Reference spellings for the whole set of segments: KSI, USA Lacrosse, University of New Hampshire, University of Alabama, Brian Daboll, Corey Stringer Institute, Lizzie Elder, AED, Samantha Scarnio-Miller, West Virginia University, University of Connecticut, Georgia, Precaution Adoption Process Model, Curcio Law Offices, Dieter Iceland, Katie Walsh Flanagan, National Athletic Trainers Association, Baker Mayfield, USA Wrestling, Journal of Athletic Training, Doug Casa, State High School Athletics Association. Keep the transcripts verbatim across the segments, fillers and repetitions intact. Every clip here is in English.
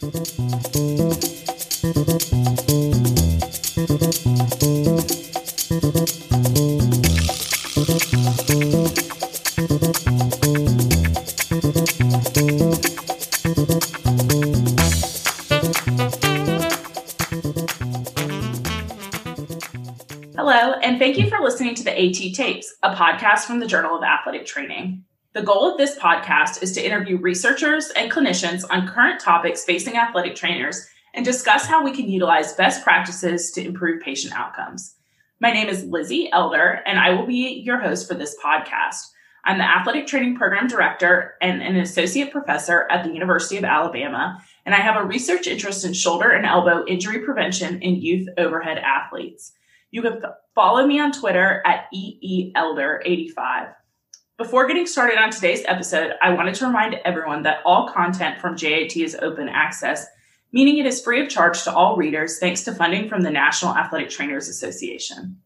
Hello, and thank you for listening to the AT Tapes, a podcast from the Journal of Athletic Training. The goal of this podcast is to interview researchers and clinicians on current topics facing athletic trainers and discuss how we can utilize best practices to improve patient outcomes. My name is Lizzie Elder, and I will be your host for this podcast. I'm the Athletic Training Program Director and an Associate Professor at the University of Alabama, and I have a research interest in shoulder and elbow injury prevention in youth overhead athletes. You can follow me on Twitter at E E Elder eighty-five. Before getting started on today's episode, I wanted to remind everyone that all content from J A T is open access, meaning it is free of charge to all readers thanks to funding from the National Athletic Trainers Association.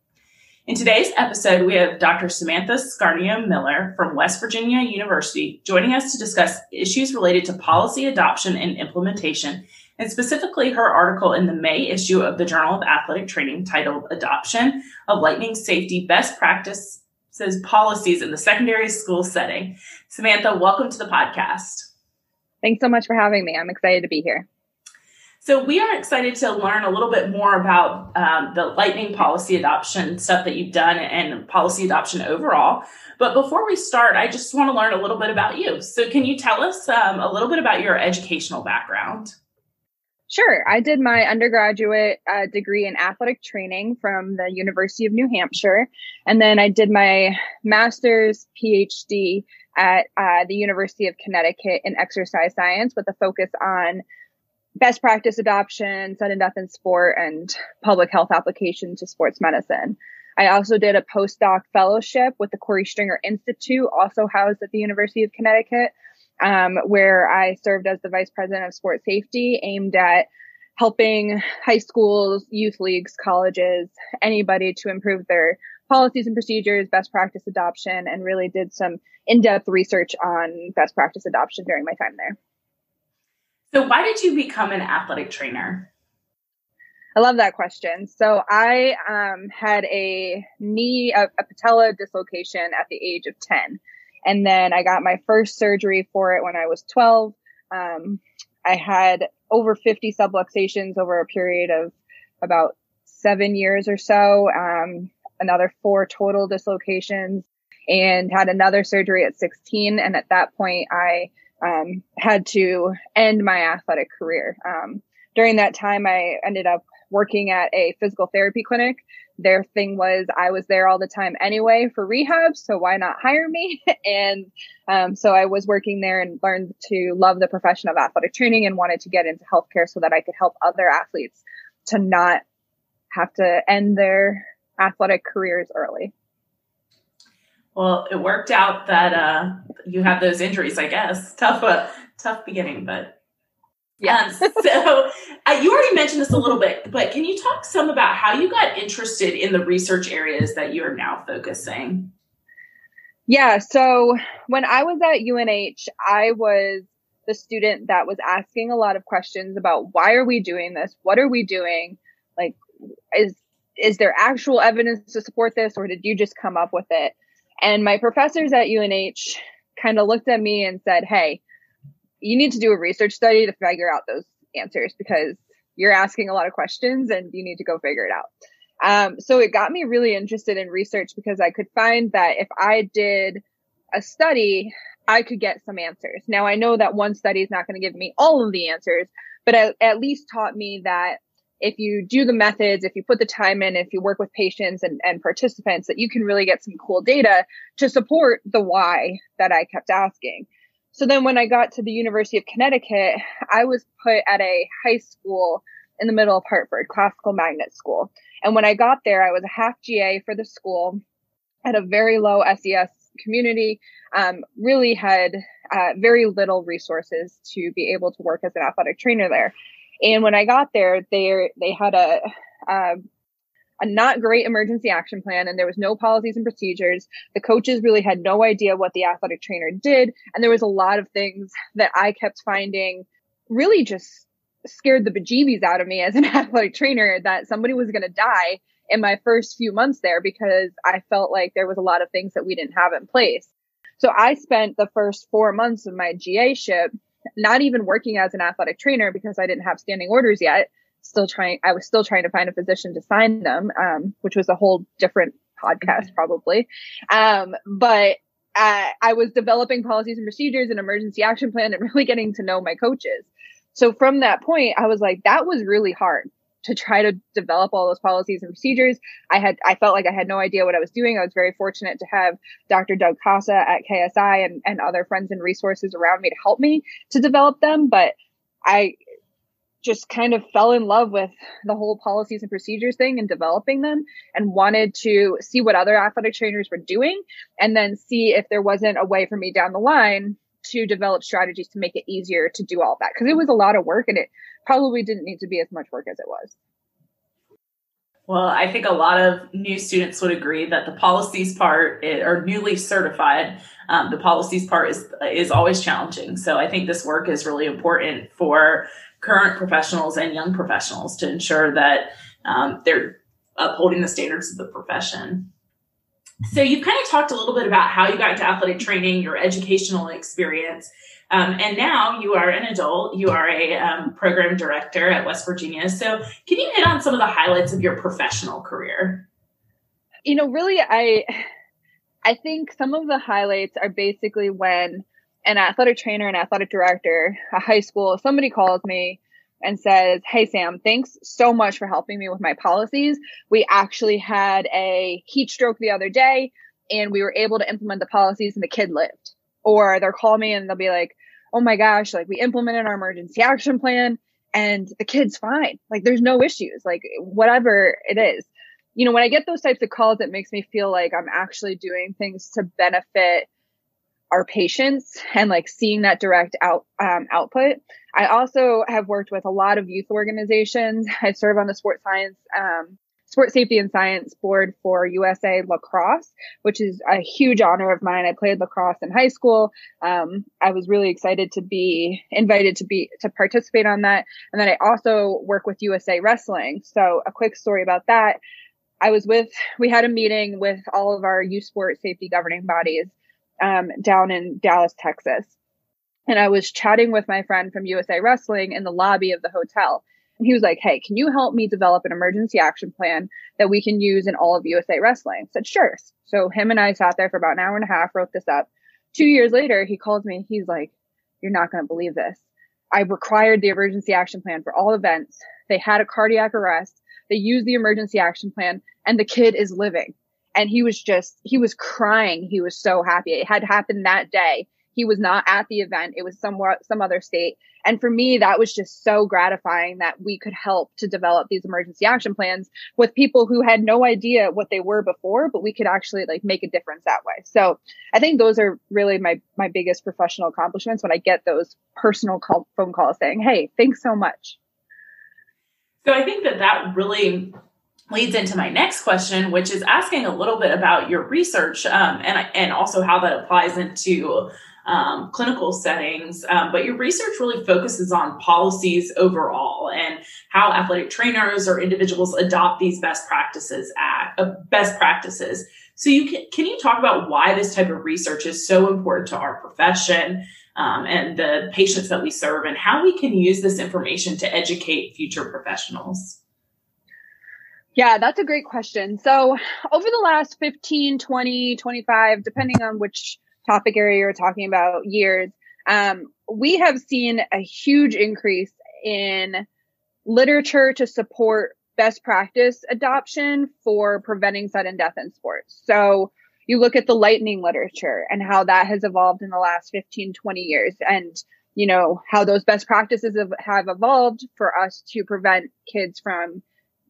In today's episode, we have Doctor Samantha Scarnio-Miller from West Virginia University joining us to discuss issues related to policy adoption and implementation, and specifically her article in the May issue of the Journal of Athletic Training titled Adoption of Lightning Safety Best Practice Says policies in the secondary school setting. Samantha, welcome to the podcast. Thanks so much for having me. I'm excited to be here. So we are excited to learn a little bit more about um, the lightning policy adoption stuff that you've done and policy adoption overall. But before we start, I just want to learn a little bit about you. So can you tell us um, a little bit about your educational background? Sure. I did my undergraduate uh, degree in athletic training from the University of New Hampshire, and then I did my master's PhD at uh, the University of Connecticut in exercise science with a focus on best practice adoption, sudden death in sport, and public health application to sports medicine. I also did a postdoc fellowship with the Corey Stringer Institute, also housed at the University of Connecticut, Um, where I served as the vice president of sports safety, aimed at helping high schools, youth leagues, colleges, anybody to improve their policies and procedures, best practice adoption, and really did some in-depth research on best practice adoption during my time there. So why did you become an athletic trainer? I love that question. So I um, had a knee, a, a patella dislocation at the age of ten. And then I got my first surgery for it when I was twelve. Um, I had over fifty subluxations over a period of about seven years or so, um, another four total dislocations, and had another surgery at sixteen. And at that point, I um, had to end my athletic career. Um, during that time, I ended up working at a physical therapy clinic. Their thing was I was there all the time anyway for rehab, so why not hire me? And um, so I was working there and learned to love the profession of athletic training and wanted to get into healthcare so that I could help other athletes to not have to end their athletic careers early. Well, it worked out that uh, you had those injuries, I guess. Tough, uh, tough beginning, but... Yeah. Um, so uh, you already mentioned this a little bit, but can you talk some about how you got interested in the research areas that you are now focusing? Yeah. So when I was at U N H, I was the student that was asking a lot of questions about why are we doing this? What are we doing? Like, is, is there actual evidence to support this, or did you just come up with it? And my professors at U N H kind of looked at me and said, hey, you need to do a research study to figure out those answers because you're asking a lot of questions and you need to go figure it out. Um, so it got me really interested in research because I could find that if I did a study, I could get some answers. Now, I know that one study is not going to give me all of the answers, but it at least taught me that if you do the methods, if you put the time in, if you work with patients and, and participants, that you can really get some cool data to support the why that I kept asking. So then when I got to the University of Connecticut, I was put at a high school in the middle of Hartford, classical magnet school. And when I got there, I was a half G A for the school at a very low S E S community, um, really had uh, very little resources to be able to work as an athletic trainer there. And when I got there, they they had a... a a not great emergency action plan, and there was no policies and procedures. The coaches really had no idea what the athletic trainer did. And there was a lot of things that I kept finding really just scared the bejeebies out of me as an athletic trainer that somebody was going to die in my first few months there, because I felt like there was a lot of things that we didn't have in place. So I spent the first four months of my G A-ship not even working as an athletic trainer because I didn't have standing orders yet. Still trying, I was still trying to find a physician to sign them, um, which was a whole different podcast probably. Um, but I, I was developing policies and procedures and emergency action plan and really getting to know my coaches. So from that point, I was like, that was really hard to try to develop all those policies and procedures. I had, I felt like I had no idea what I was doing. I was very fortunate to have Doctor Doug Casa at K S I and, and other friends and resources around me to help me to develop them. But I just kind of fell in love with the whole policies and procedures thing and developing them, and wanted to see what other athletic trainers were doing and then see if there wasn't a way for me down the line to develop strategies to make it easier to do all that, because it was a lot of work and it probably didn't need to be as much work as it was. Well, I think a lot of new students would agree that the policies part, or newly certified, um, the policies part is is always challenging. So I think this work is really important for current professionals and young professionals to ensure that um, they're upholding the standards of the profession. So you've kind of talked a little bit about how you got into athletic training, your educational experience, um, and now you are an adult. You are a um, program director at West Virginia. So can you hit on some of the highlights of your professional career? You know, really, I I think some of the highlights are basically when an athletic trainer, an athletic director, a high school, somebody calls me and says, "Hey, Sam, thanks so much for helping me with my policies. We actually had a heat stroke the other day and we were able to implement the policies and the kid lived." Or they'll call me and they'll be like, "Oh my gosh, like we implemented our emergency action plan and the kid's fine. Like there's no issues," like whatever it is. You know, when I get those types of calls, it makes me feel like I'm actually doing things to benefit our patients and like seeing that direct out um, output. I also have worked with a lot of youth organizations. I serve on the sports science, um, sports safety and science board for U S A Lacrosse, which is a huge honor of mine. I played lacrosse in high school. Um, I was really excited to be invited to be, to participate on that. And then I also work with U S A Wrestling. So a quick story about that. I was with, we had a meeting with all of our youth sports safety governing bodies um, down in Dallas, Texas. And I was chatting with my friend from U S A Wrestling in the lobby of the hotel. And he was like, "Hey, can you help me develop an emergency action plan that we can use in all of U S A Wrestling?" I said, "Sure." So him and I sat there for about an hour and a half, wrote this up. Two years later, he called me. He's like, "You're not going to believe this. I required the emergency action plan for all events. They had a cardiac arrest. They used the emergency action plan and the kid is living." And he was just, he was crying. He was so happy. It had happened that day. He was not at the event. It was somewhere, some other state. And for me, that was just so gratifying that we could help to develop these emergency action plans with people who had no idea what they were before, but we could actually like make a difference that way. So I think those are really my, my biggest professional accomplishments, when I get those personal call, phone calls saying, "Hey, thanks so much." So I think that that really leads into my next question, which is asking a little bit about your research um, and, and also how that applies into Um, clinical settings, um, but your research really focuses on policies overall and how athletic trainers or individuals adopt these best practices. At, uh, best practices. So, you can can you talk about why this type of research is so important to our profession um, and the patients that we serve, and how we can use this information to educate future professionals? Yeah, that's a great question. So, over the last fifteen, twenty, twenty-five, depending on which topic area you're talking about, years, um, we have seen a huge increase in literature to support best practice adoption for preventing sudden death in sports. So you look at the lightning literature and how that has evolved in the last fifteen, twenty years, and you know how those best practices have, have evolved for us to prevent kids from,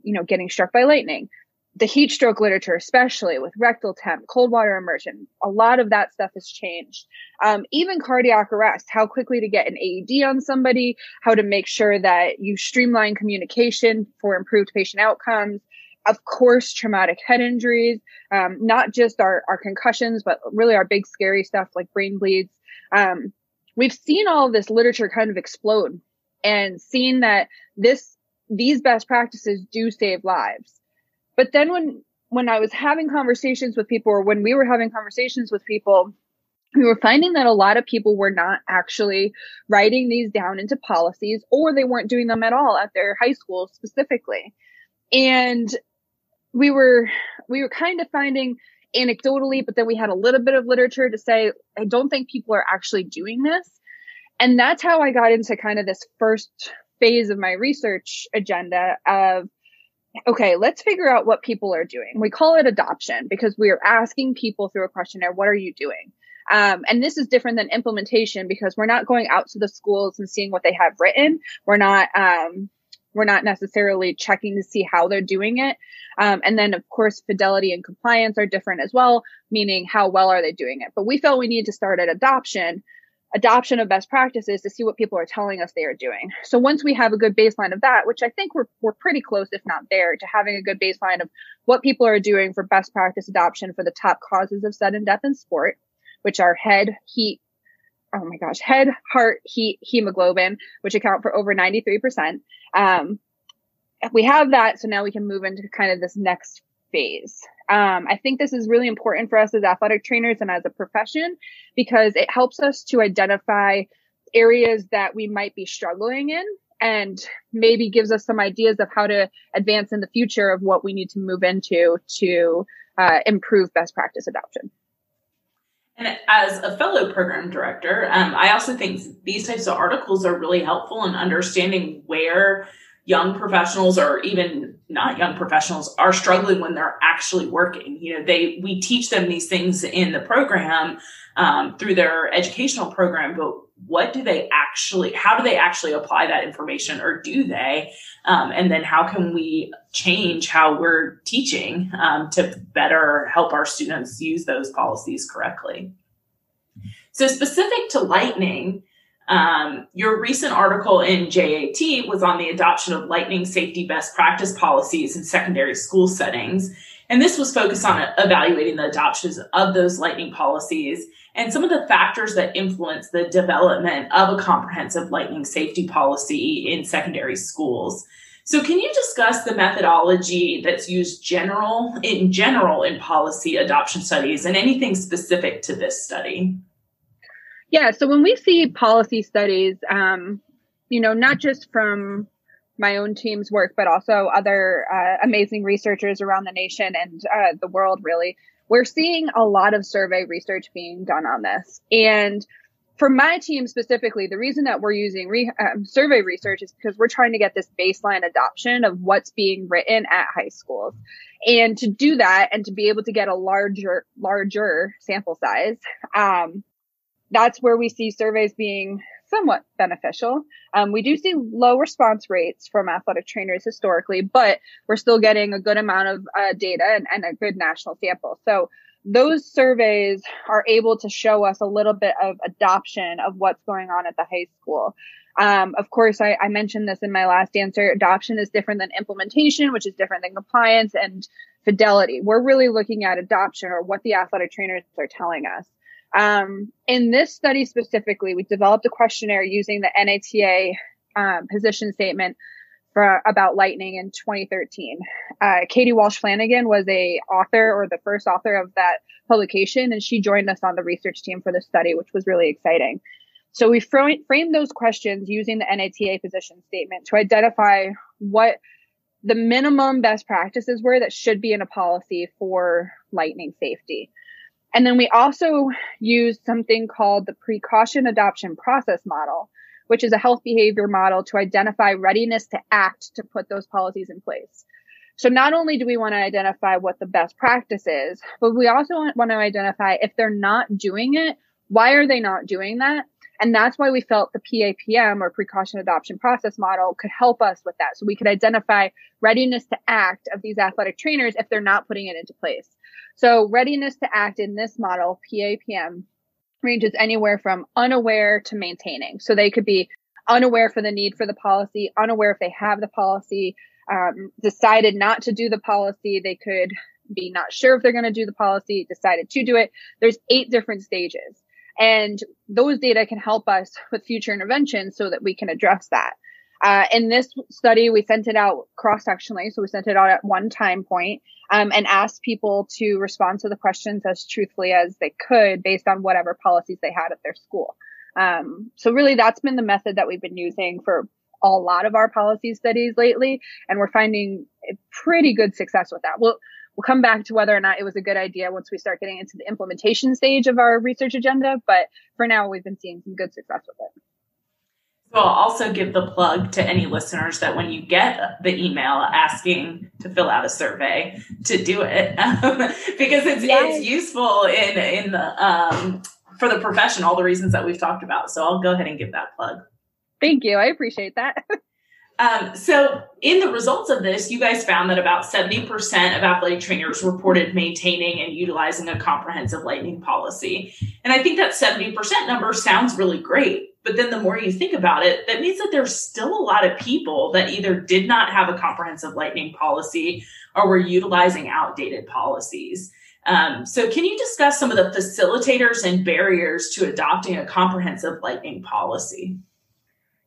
you know, getting struck by lightning. The heat stroke literature, especially with rectal temp, cold water immersion, a lot of that stuff has changed. Um, even cardiac arrest, how quickly to get an A E D on somebody, how to make sure that you streamline communication for improved patient outcomes. Of course, traumatic head injuries, um, not just our, our concussions, but really our big scary stuff like brain bleeds. Um, we've seen all of this literature kind of explode and seeing that this, these best practices do save lives. But then when, when I was having conversations with people, or when we were having conversations with people, we were finding that a lot of people were not actually writing these down into policies, or they weren't doing them at all at their high school specifically. And we were, we were kind of finding anecdotally, but then we had a little bit of literature to say, I don't think people are actually doing this. And that's how I got into kind of this first phase of my research agenda of, okay, let's figure out what people are doing. We call it adoption because we are asking people through a questionnaire, what are you doing? Um, and this is different than implementation because we're not going out to the schools and seeing what they have written. We're not, um, we're not necessarily checking to see how they're doing it. Um, and then of course, fidelity and compliance are different as well, meaning how well are they doing it? But we felt we need to start at adoption, adoption of best practices to see what people are telling us they are doing. So once we have a good baseline of that, which I think we're, we're pretty close, if not there, to having a good baseline of what people are doing for best practice adoption for the top causes of sudden death in sport, which are head, heat, oh my gosh, head, heart, heat, hemoglobin, which account for over ninety-three percent. Um, we have that, so now we can move into kind of this next phase. Um, I think this is really important for us as athletic trainers and as a profession because it helps us to identify areas that we might be struggling in and maybe gives us some ideas of how to advance in the future of what we need to move into to uh, improve best practice adoption. And as a fellow program director, um, I also think these types of articles are really helpful in understanding where young professionals or even not young professionals are struggling when they're actually working. You know, they, we teach them these things in the program um, through their educational program, but what do they actually, how do they actually apply that information or do they? Um, and then how can we change how we're teaching um, to better help our students use those policies correctly? So specific to lightning, um, your recent article in J A T was on the adoption of lightning safety best practice policies in secondary school settings. And this was focused on evaluating the adoptions of those lightning policies and some of the factors that influence the development of a comprehensive lightning safety policy in secondary schools. So can you discuss the methodology that's used general in general in policy adoption studies and anything specific to this study? Yeah, so when we see policy studies, um, you know, not just from my own team's work, but also other uh, amazing researchers around the nation and uh, the world, really, we're seeing a lot of survey research being done on this. And for my team specifically, the reason that we're using re- um, survey research is because we're trying to get this baseline adoption of what's being written at high schools. And to do that and to be able to get a larger, larger sample size, um, that's where we see surveys being somewhat beneficial. Um, we do see low response rates from athletic trainers historically, but we're still getting a good amount of uh, data and, and a good national sample. So those surveys are able to show us a little bit of adoption of what's going on at the high school. Um, of course, I, I mentioned this in my last answer. Adoption is different than implementation, which is different than compliance and fidelity. We're really looking at adoption or what the athletic trainers are telling us. Um, in this study specifically, we developed a questionnaire using the N A T A um, position statement for, about lightning in twenty thirteen. Uh, Katie Walsh Flanagan was a author or the first author of that publication, and she joined us on the research team for this study, which was really exciting. So we fr- framed those questions using the N A T A position statement to identify what the minimum best practices were that should be in a policy for lightning safety. And then we also use something called the Precaution Adoption Process Model, which is a health behavior model to identify readiness to act to put those policies in place. So not only do we want to identify what the best practice is, but we also want to identify if they're not doing it, why are they not doing that? And that's why we felt the P A P M or Precaution Adoption Process Model could help us with that. So we could identify readiness to act of these athletic trainers if they're not putting it into place. So readiness to act in this model, P A P M, ranges anywhere from unaware to maintaining. So they could be unaware for the need for the policy, unaware if they have the policy, um, decided not to do the policy. They could be not sure if they're going to do the policy, decided to do it. There's eight different stages. And those data can help us with future interventions so that we can address that. Uh, in this study, we sent it out cross-sectionally. So we sent it out at one time point um, and asked people to respond to the questions as truthfully as they could based on whatever policies they had at their school. Um, so really, that's been the method that we've been using for a lot of our policy studies lately. And we're finding pretty good success with that. We'll, we'll come back to whether or not it was a good idea once we start getting into the implementation stage of our research agenda. But for now, we've been seeing some good success with it. I'll also give the plug to any listeners that when you get the email asking to fill out a survey, to do it um, because it's, yes. it's useful in in the um, for the profession, all the reasons that we've talked about. So I'll go ahead and give that plug. Thank you. I appreciate that. um, so in the results of this, you guys found that about seventy percent of athletic trainers reported maintaining and utilizing a comprehensive lightning policy. And I think that seventy percent number sounds really great. But then the more you think about it, that means that there's still a lot of people that either did not have a comprehensive lightning policy or were utilizing outdated policies. Um, so can you discuss some of the facilitators and barriers to adopting a comprehensive lightning policy?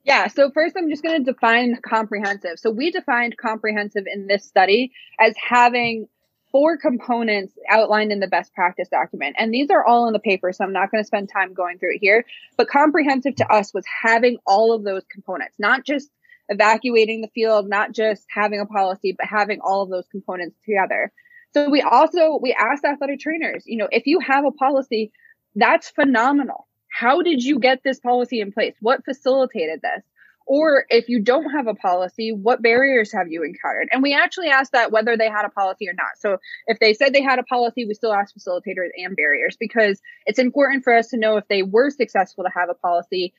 Yeah, so first I'm just going to define comprehensive. So we defined comprehensive in this study as having four components outlined in the best practice document. And these are all in the paper, so I'm not going to spend time going through it here. But comprehensive to us was having all of those components, not just evacuating the field, not just having a policy, but having all of those components together. So we also, we asked athletic trainers, you know, if you have a policy, that's phenomenal. How did you get this policy in place? What facilitated this? Or if you don't have a policy, what barriers have you encountered? And we actually asked that whether they had a policy or not. So if they said they had a policy, we still asked facilitators and barriers, because it's important for us to know if they were successful to have a policy,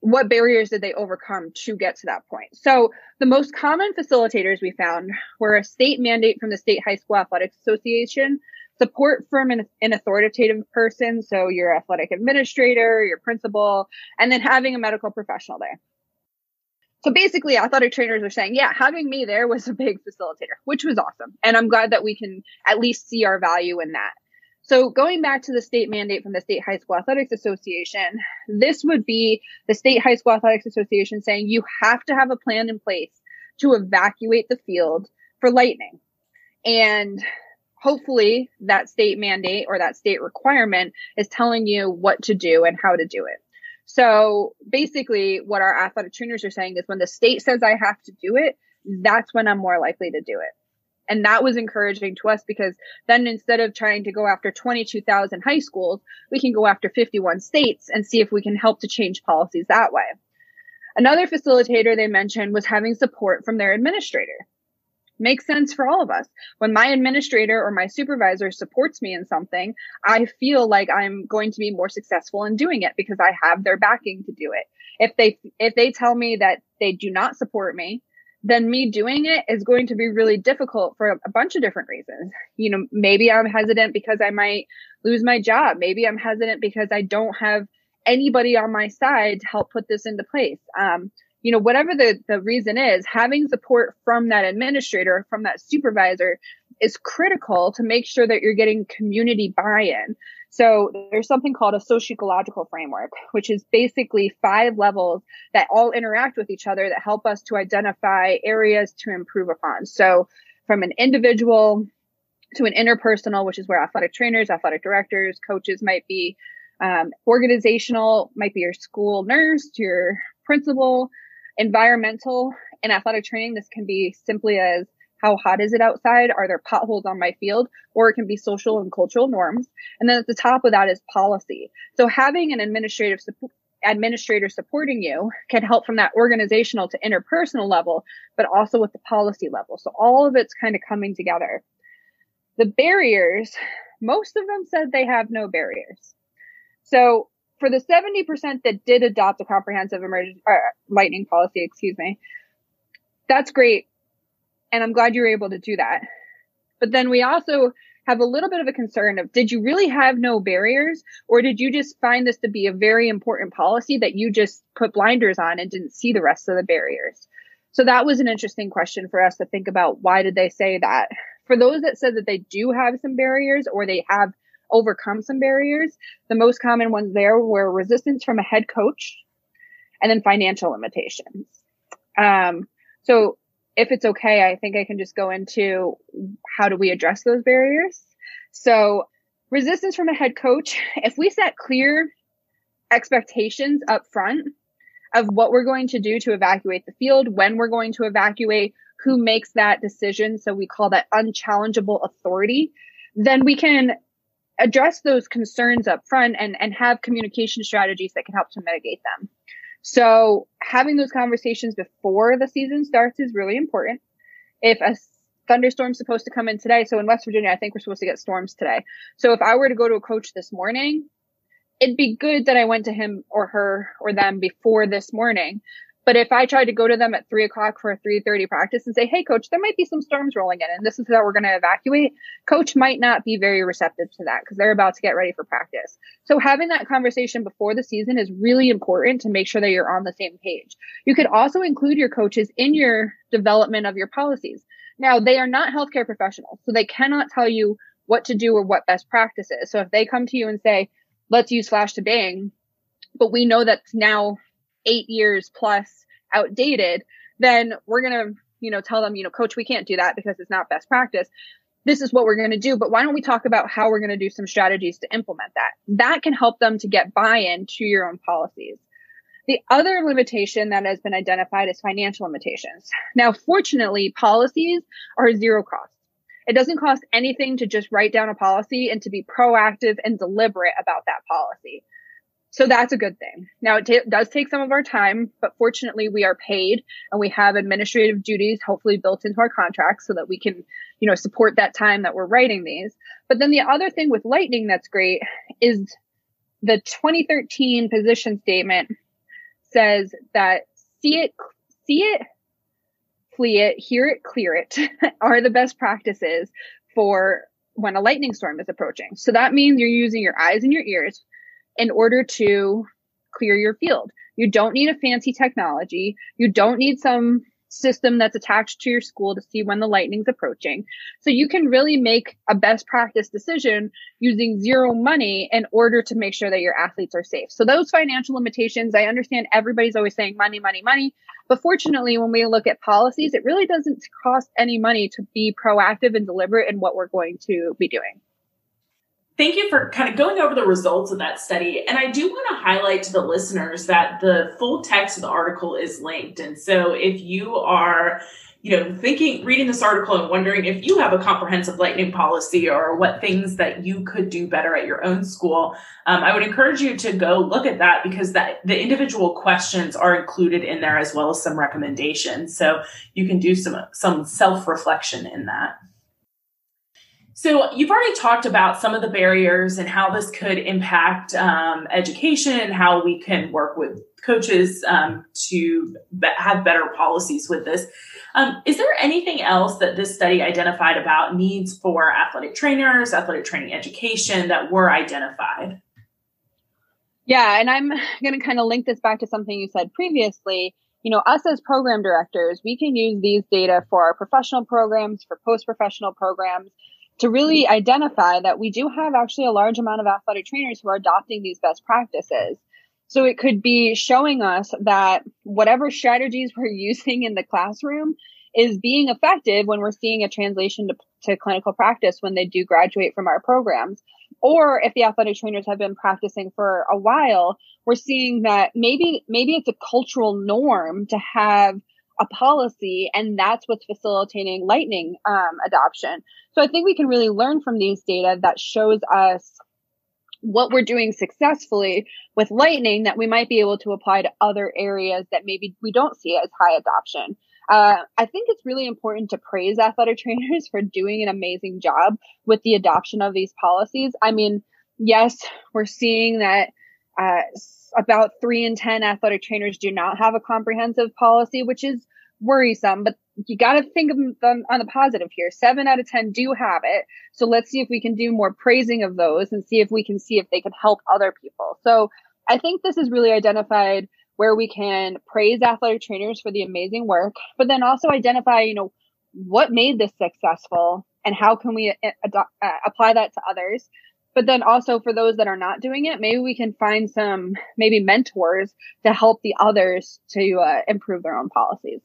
what barriers did they overcome to get to that point? So the most common facilitators we found were a state mandate from the State High School Athletics Association, support from an, an authoritative person, so your athletic administrator, your principal, and then having a medical professional there. So basically, athletic trainers are saying, yeah, having me there was a big facilitator, which was awesome. And I'm glad that we can at least see our value in that. So going back to the state mandate from the State High School Athletics Association, this would be the State High School Athletics Association saying you have to have a plan in place to evacuate the field for lightning. And hopefully that state mandate or that state requirement is telling you what to do and how to do it. So basically what our athletic trainers are saying is when the state says I have to do it, that's when I'm more likely to do it. And that was encouraging to us because then instead of trying to go after twenty-two thousand high schools, we can go after fifty-one states and see if we can help to change policies that way. Another facilitator they mentioned was having support from their administrator. Makes sense for all of us. When my administrator or my supervisor supports me in something, I feel like I'm going to be more successful in doing it because I have their backing to do it. If they if they tell me that they do not support me, then me doing it is going to be really difficult for a bunch of different reasons. You know, maybe I'm hesitant because I might lose my job. Maybe I'm hesitant because I don't have anybody on my side to help put this into place. Um, You know, whatever the, the reason is, having support from that administrator, from that supervisor is critical to make sure that you're getting community buy-in. So there's something called a socioecological framework, which is basically five levels that all interact with each other that help us to identify areas to improve upon. So from an individual to an interpersonal, which is where athletic trainers, athletic directors, coaches might be, um, organizational might be your school nurse, your principal, environmental and athletic training. This can be simply as how hot is it outside? Are there potholes on my field? Or it can be social and cultural norms. And then at the top of that is policy. So having an administrative support, administrator supporting you can help from that organizational to interpersonal level, but also with the policy level. So all of it's kind of coming together. The barriers, most of them said they have no barriers. So for the seventy percent that did adopt a comprehensive emergency uh, lightning policy, excuse me, that's great. And I'm glad you were able to do that. But then we also have a little bit of a concern of, did you really have no barriers? Or did you just find this to be a very important policy that you just put blinders on and didn't see the rest of the barriers? So that was an interesting question for us to think about. Why did they say that? For those that said that they do have some barriers or they have overcome some barriers, the most common ones there were resistance from a head coach and then financial limitations. Um, so if it's okay, I think I can just go into how do we address those barriers. So resistance from a head coach, if we set clear expectations up front of what we're going to do to evacuate the field, when we're going to evacuate, who makes that decision, so we call that unchallengeable authority, then we can address those concerns up front and, and have communication strategies that can help to mitigate them. So having those conversations before the season starts is really important. If a thunderstorm's supposed to come in today, so in West Virginia, I think we're supposed to get storms today. So if I were to go to a coach this morning, it'd be good that I went to him or her or them before this morning. But if I tried to go to them at three o'clock for a three thirty practice and say, hey, coach, there might be some storms rolling in and this is how we're going to evacuate, coach might not be very receptive to that because they're about to get ready for practice. So having that conversation before the season is really important to make sure that you're on the same page. You could also include your coaches in your development of your policies. Now, they are not healthcare professionals, so they cannot tell you what to do or what best practice is. So if they come to you and say, let's use flash to bang, but we know that's now eight years plus outdated, then we're going to, you know, tell them, you know, coach, we can't do that because it's not best practice. This is what we're going to do. But why don't we talk about how we're going to do some strategies to implement that? That can help them to get buy-in to your own policies. The other limitation that has been identified is financial limitations. Now, fortunately, policies are zero cost. It doesn't cost anything to just write down a policy and to be proactive and deliberate about that policy. So that's a good thing. Now, it t- does take some of our time, but fortunately, we are paid and we have administrative duties hopefully built into our contracts so that we can, you know, support that time that we're writing these. But then the other thing with Lightning that's great is the twenty thirteen position statement says that see it, see it, flee it, hear it, clear it are the best practices for when a lightning storm is approaching. So that means you're using your eyes and your ears in order to clear your field. You don't need a fancy technology. You don't need some system that's attached to your school to see when the lightning's approaching. So you can really make a best practice decision using zero money in order to make sure that your athletes are safe. So those financial limitations, I understand everybody's always saying money, money, money. But fortunately, when we look at policies, it really doesn't cost any money to be proactive and deliberate in what we're going to be doing. Thank you for kind of going over the results of that study. And I do want to highlight to the listeners that the full text of the article is linked. And so if you are, you know, thinking, reading this article and wondering if you have a comprehensive lightning policy or what things that you could do better at your own school, um, I would encourage you to go look at that because that the individual questions are included in there as well as some recommendations. So you can do some, some self-reflection in that. So you've already talked about some of the barriers and how this could impact um, education and how we can work with coaches um, to be- have better policies with this. Um, is there anything else that this study identified about needs for athletic trainers, athletic training education that were identified? Yeah, and I'm going to kind of link this back to something you said previously. You know, us as program directors, we can use these data for our professional programs, for post-professional programs, to really identify that we do have actually a large amount of athletic trainers who are adopting these best practices. So it could be showing us that whatever strategies we're using in the classroom is being effective when we're seeing a translation to, to clinical practice when they do graduate from our programs. Or if the athletic trainers have been practicing for a while, we're seeing that maybe maybe it's a cultural norm to have a policy, and that's what's facilitating lightning um, adoption. So I think we can really learn from these data that shows us what we're doing successfully with lightning that we might be able to apply to other areas that maybe we don't see as high adoption. Uh, I think it's really important to praise athletic trainers for doing an amazing job with the adoption of these policies. I mean, yes, we're seeing that uh, about three in ten athletic trainers do not have a comprehensive policy, which is worrisome, but you got to think of them on the positive here. Seven out of ten do have it. So let's see if we can do more praising of those and see if we can see if they can help other people. So I think this is really identified where we can praise athletic trainers for the amazing work, but then also identify, you know, what made this successful and how can we ad- uh, apply that to others. But then also for those that are not doing it, maybe we can find some maybe mentors to help the others to uh, improve their own policies.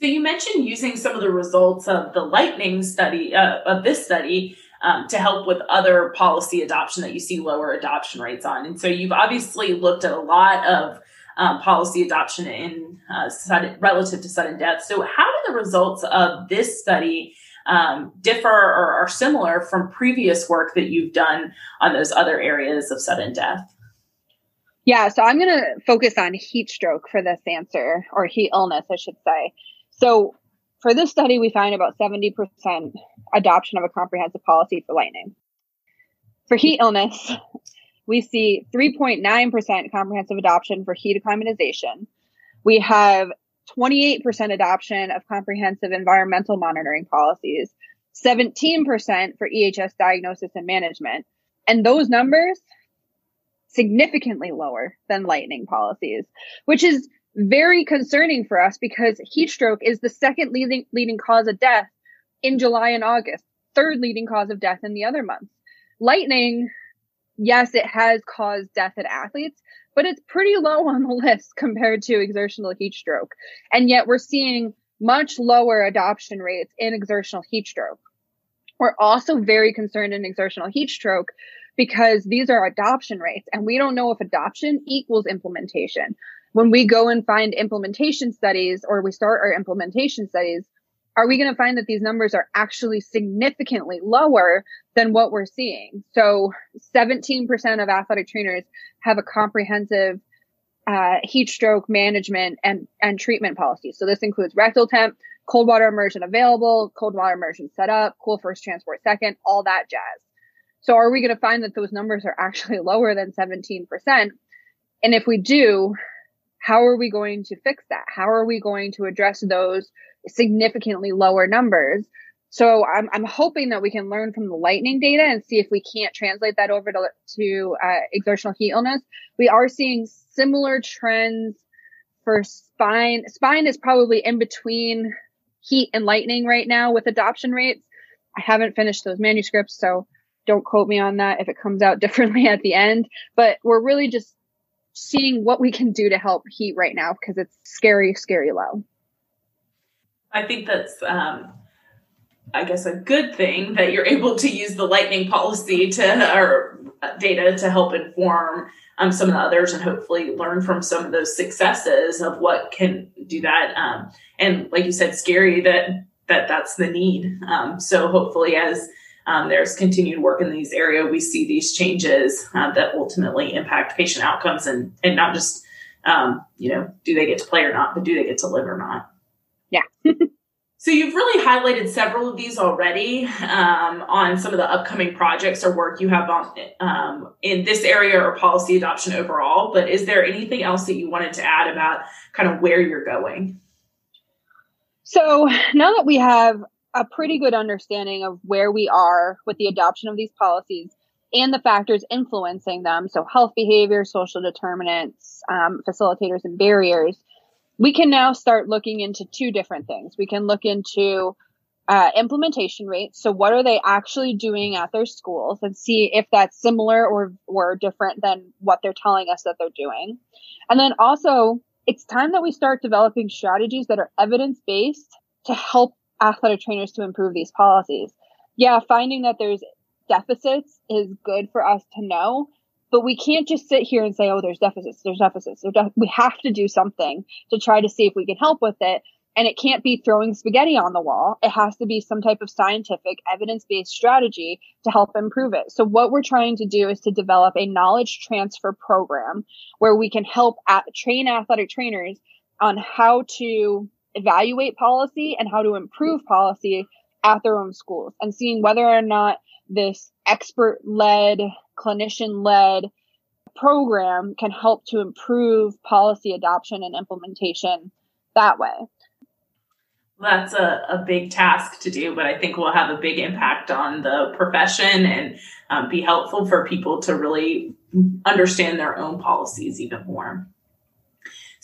So you mentioned using some of the results of the lightning study, uh, of this study, um, to help with other policy adoption that you see lower adoption rates on. And so you've obviously looked at a lot of um, policy adoption in uh, sudden, relative to sudden death. So how do the results of this study um, differ or are similar from previous work that you've done on those other areas of sudden death? Yeah, so I'm going to focus on heat stroke for this answer, or heat illness, I should say. So for this study, we found about seventy percent adoption of a comprehensive policy for lightning. For heat illness, we see three point nine percent comprehensive adoption for heat acclimatization. We have twenty-eight percent adoption of comprehensive environmental monitoring policies, seventeen percent for E H S diagnosis and management. And those numbers significantly lower than lightning policies, which is very concerning for us because heat stroke is the second leading leading cause of death in July and August, third leading cause of death in the other months. Lightning, yes, it has caused death in athletes, but it's pretty low on the list compared to exertional heat stroke. And yet we're seeing much lower adoption rates in exertional heat stroke. We're also very concerned in exertional heat stroke because these are adoption rates, and we don't know if adoption equals implementation. When we go and find implementation studies, or we start our implementation studies, are we going to find that these numbers are actually significantly lower than what we're seeing? So seventeen percent of athletic trainers have a comprehensive uh, heat stroke management and, and treatment policy. So this includes rectal temp, cold water immersion available, cold water immersion set up, cool first transport second, all that jazz. So are we going to find that those numbers are actually lower than seventeen percent? And if we do, how are we going to fix that? How are we going to address those significantly lower numbers? So I'm, I'm hoping that we can learn from the lightning data and see if we can't translate that over to, to uh, exertional heat illness. We are seeing similar trends for spine. Spine is probably in between heat and lightning right now with adoption rates. I haven't finished those manuscripts, so don't quote me on that if it comes out differently at the end. But we're really just seeing what we can do to help heat right now because it's scary, scary low. I think that's, um, I guess, a good thing that you're able to use the lightning policy to or data to help inform um, some of the others and hopefully learn from some of those successes of what can do that. Um, and like you said, scary that, that that's the need. Um, so hopefully as Um, there's continued work in these areas, we see these changes uh, that ultimately impact patient outcomes and, and not just, um, you know, do they get to play or not, but do they get to live or not? Yeah. So you've really highlighted several of these already um, on some of the upcoming projects or work you have on, um, in this area or policy adoption overall. But is there anything else that you wanted to add about kind of where you're going? So now that we have a pretty good understanding of where we are with the adoption of these policies and the factors influencing them, so health behavior, social determinants, um, facilitators, and barriers, we can now start looking into two different things. We can look into uh, implementation rates, so what are they actually doing at their schools, and see if that's similar or, or different than what they're telling us that they're doing. And then also, it's time that we start developing strategies that are evidence-based to help athletic trainers to improve these policies. Yeah, finding that there's deficits is good for us to know, but we can't just sit here and say, oh, there's deficits, there's deficits. There's def-. We have to do something to try to see if we can help with it. And it can't be throwing spaghetti on the wall. It has to be some type of scientific, evidence-based strategy to help improve it. So what we're trying to do is to develop a knowledge transfer program where we can help at- train athletic trainers on how to evaluate policy and how to improve policy at their own schools, and seeing whether or not this expert-led, clinician-led program can help to improve policy adoption and implementation that way. Well, that's a, a big task to do, but I think we'll have a big impact on the profession and um, be helpful for people to really understand their own policies even more.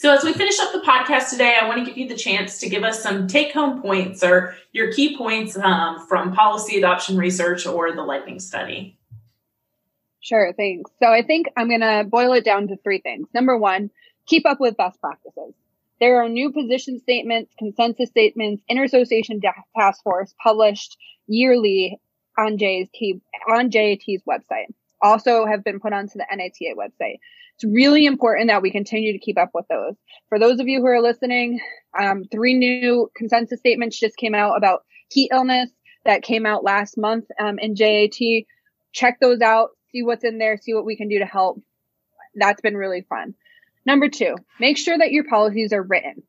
So as we finish up the podcast today, I want to give you the chance to give us some take-home points or your key points um, from policy adoption research or the Lightning study. Sure, thanks. So I think I'm going to boil it down to three things. Number one, keep up with best practices. There are new position statements, consensus statements, interassociation task force published yearly on J A T, on J A T's website. Also have been put onto the N A T A website. It's really important that we continue to keep up with those. For those of you who are listening, um, three new consensus statements just came out about heat illness that came out last month um, in J A T. Check those out, see what's in there, see what we can do to help. That's been really fun. Number two, make sure that your policies are written.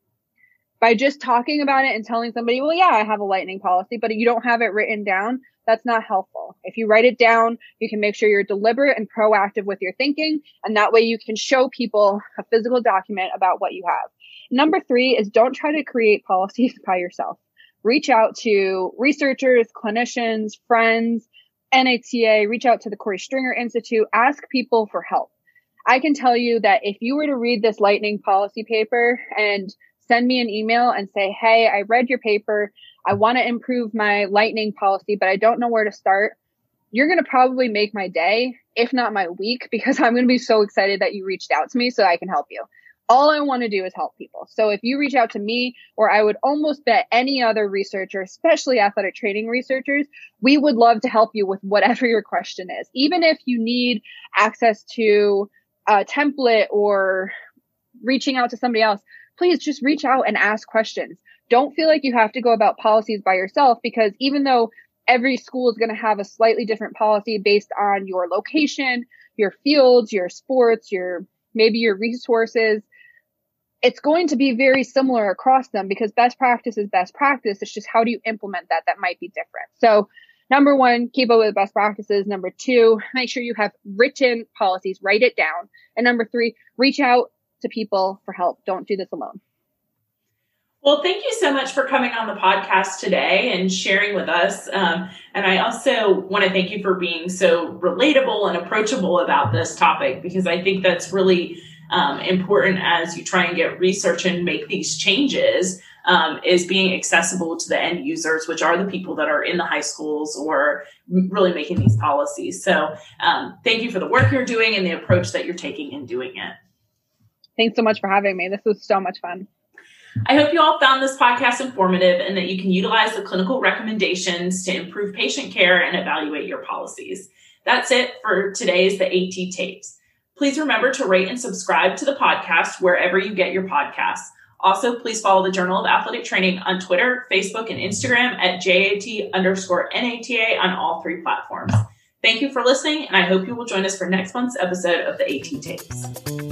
By just talking about it and telling somebody, well, yeah, I have a lightning policy, but you don't have it written down, that's not helpful. If you write it down, you can make sure you're deliberate and proactive with your thinking, and that way you can show people a physical document about what you have. Number three is don't try to create policies by yourself. Reach out to researchers, clinicians, friends, N A T A, reach out to the Corey Stringer Institute, ask people for help. I can tell you that if you were to read this lightning policy paper and send me an email and say, hey, I read your paper, I want to improve my lightning policy, but I don't know where to start, you're going to probably make my day, if not my week, because I'm going to be so excited that you reached out to me so I can help you. All I want to do is help people. So if you reach out to me, or I would almost bet any other researcher, especially athletic training researchers, we would love to help you with whatever your question is. Even if you need access to a template or reaching out to somebody else, please just reach out and ask questions. Don't feel like you have to go about policies by yourself, because even though every school is going to have a slightly different policy based on your location, your fields, your sports, your maybe your resources, it's going to be very similar across them, because best practice is best practice. It's just how do you implement that that might be different. So number one, keep up with best practices. Number two, make sure you have written policies, write it down. And number three, reach out to people for help. Don't do this alone. Well, thank you so much for coming on the podcast today and sharing with us. Um, and I also want to thank you for being so relatable and approachable about this topic, because I think that's really um, important as you try and get research and make these changes, um, is being accessible to the end users, which are the people that are in the high schools or really making these policies. So um, thank you for the work you're doing and the approach that you're taking in doing it. Thanks so much for having me. This was so much fun. I hope you all found this podcast informative and that you can utilize the clinical recommendations to improve patient care and evaluate your policies. That's it for today's The AT Tapes. Please remember to rate and subscribe to the podcast wherever you get your podcasts. Also, please follow the Journal of Athletic Training on Twitter, Facebook, and Instagram at J A T underscore N A T A on all three platforms. Thank you for listening, and I hope you will join us for next month's episode of The AT Tapes.